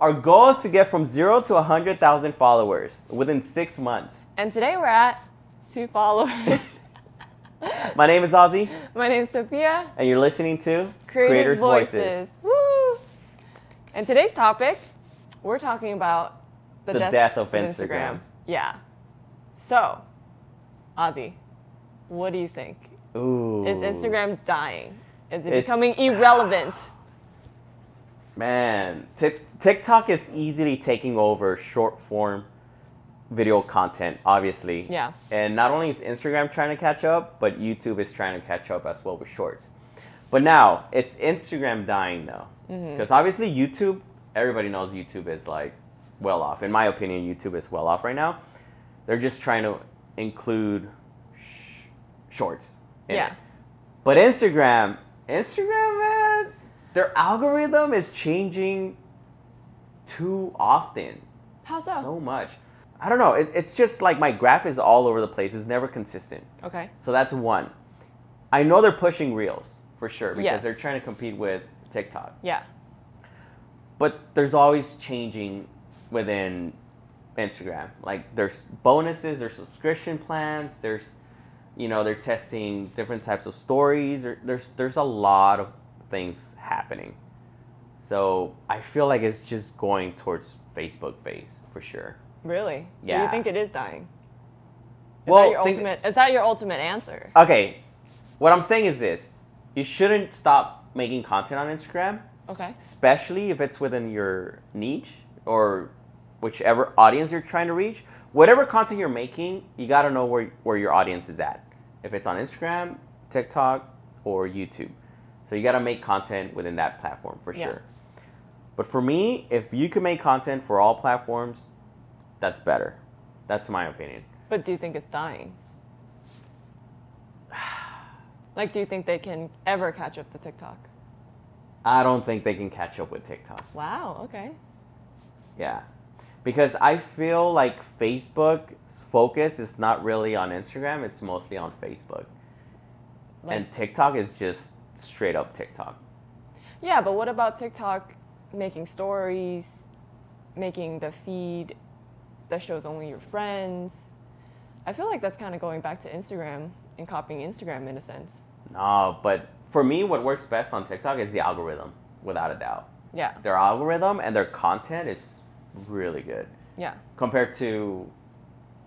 Our goal is to get from 0 to 100,000 followers within 6 months. And today we're at 2 followers. My name is Ozzy. My name is Sophia. And you're listening to Creators Voices. Woo! And today's topic, we're talking about the death of Instagram. Yeah. So, Ozzy, what do you think? Ooh. Is Instagram dying? Is it becoming irrelevant? Man, TikTok is easily taking over short-form video content, obviously. Yeah. And not only is Instagram trying to catch up, but YouTube is trying to catch up as well with shorts. But now, it's Instagram dying, though. Because obviously YouTube, everybody knows YouTube is like well off. In my opinion, YouTube is well off right now. They're just trying to include shorts in it. But Instagram, man, their algorithm is changing too often. How so? So much. I don't know. It's just like my graph is all over the place. It's never consistent. Okay. So that's one. I know they're pushing Reels for sure because they're trying to compete with TikTok. Yeah. But there's always changing within Instagram. Like there's bonuses, there's subscription plans, there's, you know, they're testing different types of stories. There's a lot of things happening. So I feel like it's just going towards Facebook phase for sure. Really? Yeah. So you think it is dying? Is that your ultimate answer? Okay. What I'm saying is this. You shouldn't stop making content on Instagram. Okay. Especially if it's within your niche or whichever audience you're trying to reach. Whatever content you're making, you got to know where your audience is at. If it's on Instagram, TikTok, or YouTube. So you got to make content within that platform for sure. But for me, if you can make content for all platforms, that's better. That's my opinion. But do you think it's dying? Like, do you think they can ever catch up to TikTok? I don't think they can catch up with TikTok. Wow, okay. Yeah. Because I feel like Facebook's focus is not really on Instagram. It's mostly on Facebook. And TikTok is just straight up TikTok. Yeah, but what about TikTok making stories, making the feed that shows only your friends? I feel like that's kind of going back to Instagram and copying Instagram in a sense. No, but for me, what works best on TikTok is the algorithm, without a doubt. Yeah. Their algorithm and their content is really good. Yeah. Compared to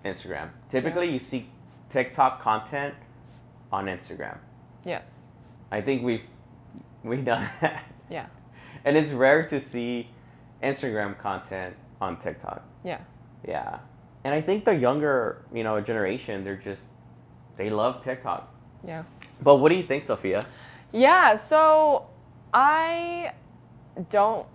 Instagram. Typically, you see TikTok content on Instagram. Yes. I think we've done that. Yeah. And it's rare to see Instagram content on TikTok. Yeah. Yeah. And I think the younger, generation, they love TikTok. Yeah. But what do you think, Sophia? Yeah, so I don't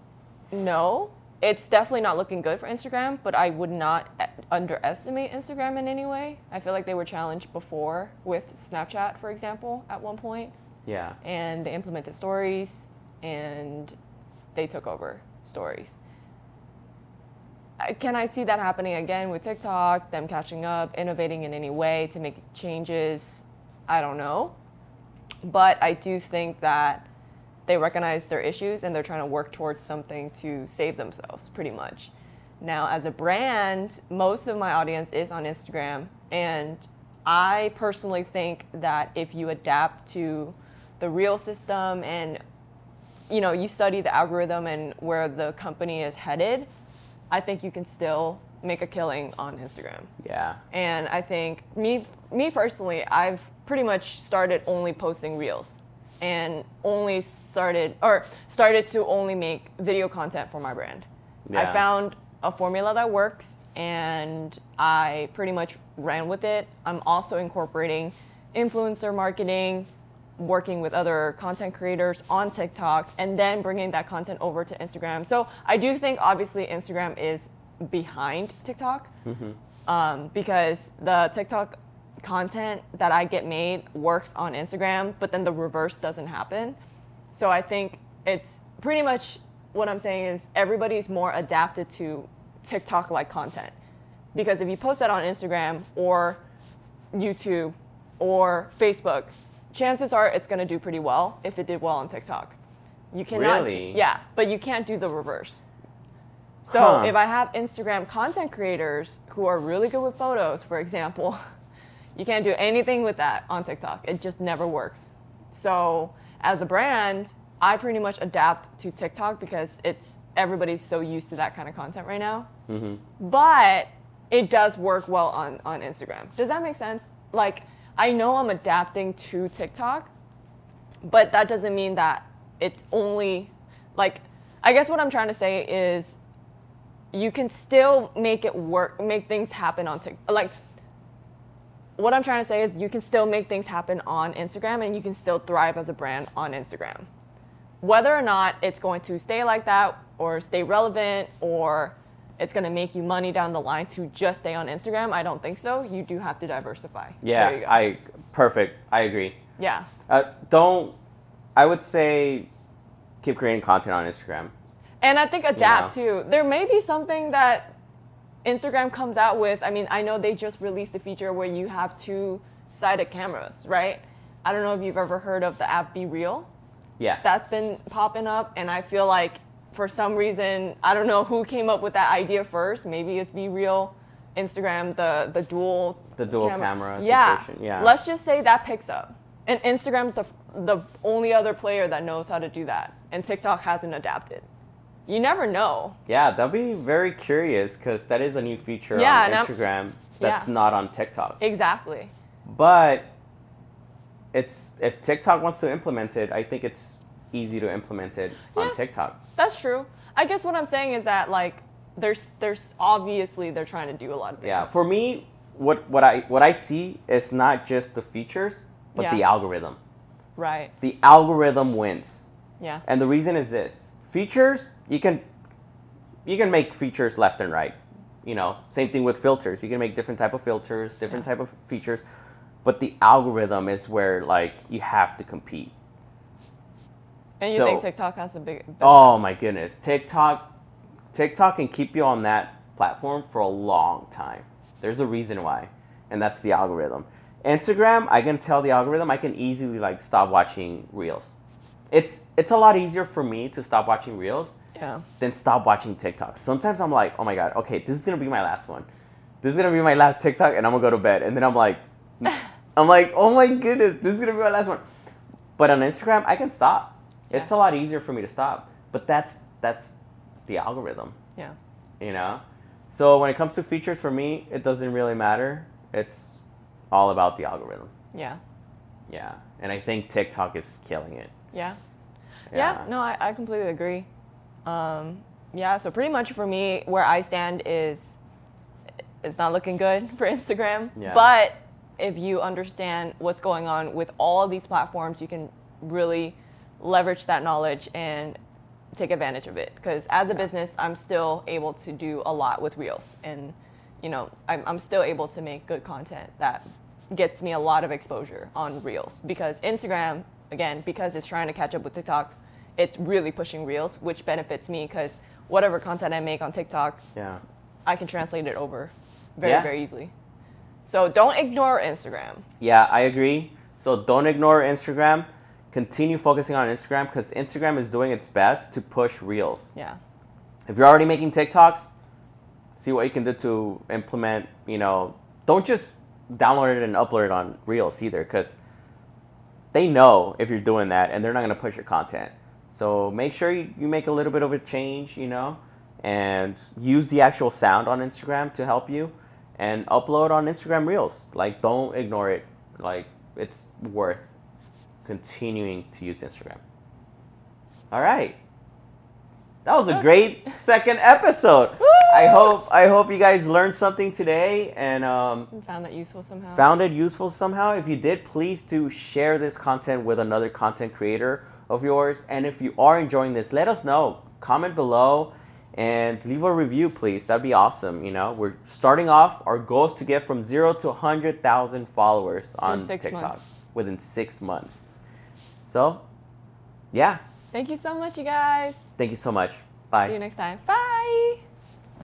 know. It's definitely not looking good for Instagram, but I would not underestimate Instagram in any way. I feel like they were challenged before with Snapchat, for example, at one point. Yeah. And they implemented stories, and they took over stories. Can I see that happening again with TikTok, them catching up, innovating in any way to make changes? I don't know. But I do think that they recognize their issues and they're trying to work towards something to save themselves, pretty much. Now, as a brand, most of my audience is on Instagram. And I personally think that if you adapt to the Reel system and, you study the algorithm and where the company is headed, I think you can still make a killing on Instagram. Yeah. And I think, me personally, I've pretty much started only posting Reels and started to only make video content for my brand. Yeah. I found a formula that works, and I pretty much ran with it. I'm also incorporating influencer marketing, working with other content creators on TikTok, and then bringing that content over to Instagram. So I do think, obviously, Instagram is behind TikTok because the TikTok content that I get made works on Instagram, but then the reverse doesn't happen. So I think it's pretty much what I'm saying is everybody's more adapted to TikTok-like content. Because if you post that on Instagram or YouTube or Facebook, chances are it's going to do pretty well if it did well on TikTok. You cannot, really? Yeah, but you can't do the reverse. So if I have Instagram content creators who are really good with photos, for example, you can't do anything with that on TikTok. It just never works. So as a brand, I pretty much adapt to TikTok because it's everybody's so used to that kind of content right now. Mm-hmm. But it does work well on Instagram. Does that make sense? Like, I know I'm adapting to TikTok, but that doesn't mean that it's only, like, I guess what I'm trying to say is, you can still make it work, make things happen on TikTok. Like, what I'm trying to say is you can still make things happen on Instagram and you can still thrive as a brand on Instagram. Whether or not it's going to stay like that or stay relevant or it's going to make you money down the line to just stay on Instagram, I don't think so. You do have to diversify. Yeah, there you go. Perfect. I agree. Yeah. I would say keep creating content on Instagram. And I think adapt, too. There may be something that Instagram comes out with. I mean, I know they just released a feature where you have two-sided cameras, right? I don't know if you've ever heard of the app Be Real. Yeah. That's been popping up, and I feel like for some reason, I don't know who came up with that idea first. Maybe it's Be Real, Instagram, the dual camera situation. Yeah. Let's just say that picks up. And Instagram's the only other player that knows how to do that, and TikTok hasn't adapted. You never know. Yeah, they'll be very curious because that is a new feature on Instagram that's not on TikTok. Exactly. But if TikTok wants to implement it, I think it's easy to implement it on TikTok. That's true. I guess what I'm saying is that like there's obviously they're trying to do a lot of things. Yeah. For me, what I see is not just the features, but the algorithm. Right. The algorithm wins. Yeah. And the reason is this. Features, you can make features left and right. You know, same thing with filters. You can make different type of filters, different type of features. But the algorithm is where, like, you have to compete. And you think TikTok has a big... Oh, my goodness. TikTok can keep you on that platform for a long time. There's a reason why. And that's the algorithm. Instagram, I can tell the algorithm, I can easily, like, stop watching Reels. It's a lot easier for me to stop watching Reels than stop watching TikTok. Sometimes I'm like, oh my God, okay, this is going to be my last one. This is going to be my last TikTok, and I'm going to go to bed. And then I'm like, oh my goodness, this is going to be my last one. But on Instagram, I can stop. Yeah. It's a lot easier for me to stop. But that's the algorithm. Yeah. You know? So when it comes to features, for me, it doesn't really matter. It's all about the algorithm. Yeah. Yeah. And I think TikTok is killing it. Yeah. No, I completely agree. So pretty much for me, where I stand is it's not looking good for Instagram. Yeah. But if you understand what's going on with all of these platforms, you can really leverage that knowledge and take advantage of it. Because as a business, I'm still able to do a lot with Reels. And, you know, I'm still able to make good content that gets me a lot of exposure on Reels. Because Instagram... Again, because it's trying to catch up with TikTok, it's really pushing Reels, which benefits me because whatever content I make on TikTok, I can translate it over very easily. So don't ignore Instagram. Yeah, I agree. So don't ignore Instagram. Continue focusing on Instagram because Instagram is doing its best to push Reels. Yeah. If you're already making TikToks, see what you can do to implement, you know, don't just download it and upload it on Reels either because... They know if you're doing that, and they're not going to push your content. So make sure you make a little bit of a change, you know, and use the actual sound on Instagram to help you, and upload on Instagram Reels. Like, don't ignore it. Like, it's worth continuing to use Instagram. All right. That was a great second episode. Woo! I hope you guys learned something today and found it useful somehow. If you did, please do share this content with another content creator of yours. And if you are enjoying this, let us know. Comment below and leave a review, please. That'd be awesome. You know, we're starting off. Our goal is to get from 0 to 100,000 followers on TikTok within 6 months. So, yeah. Thank you so much, you guys. Thank you so much. Bye. See you next time. Bye.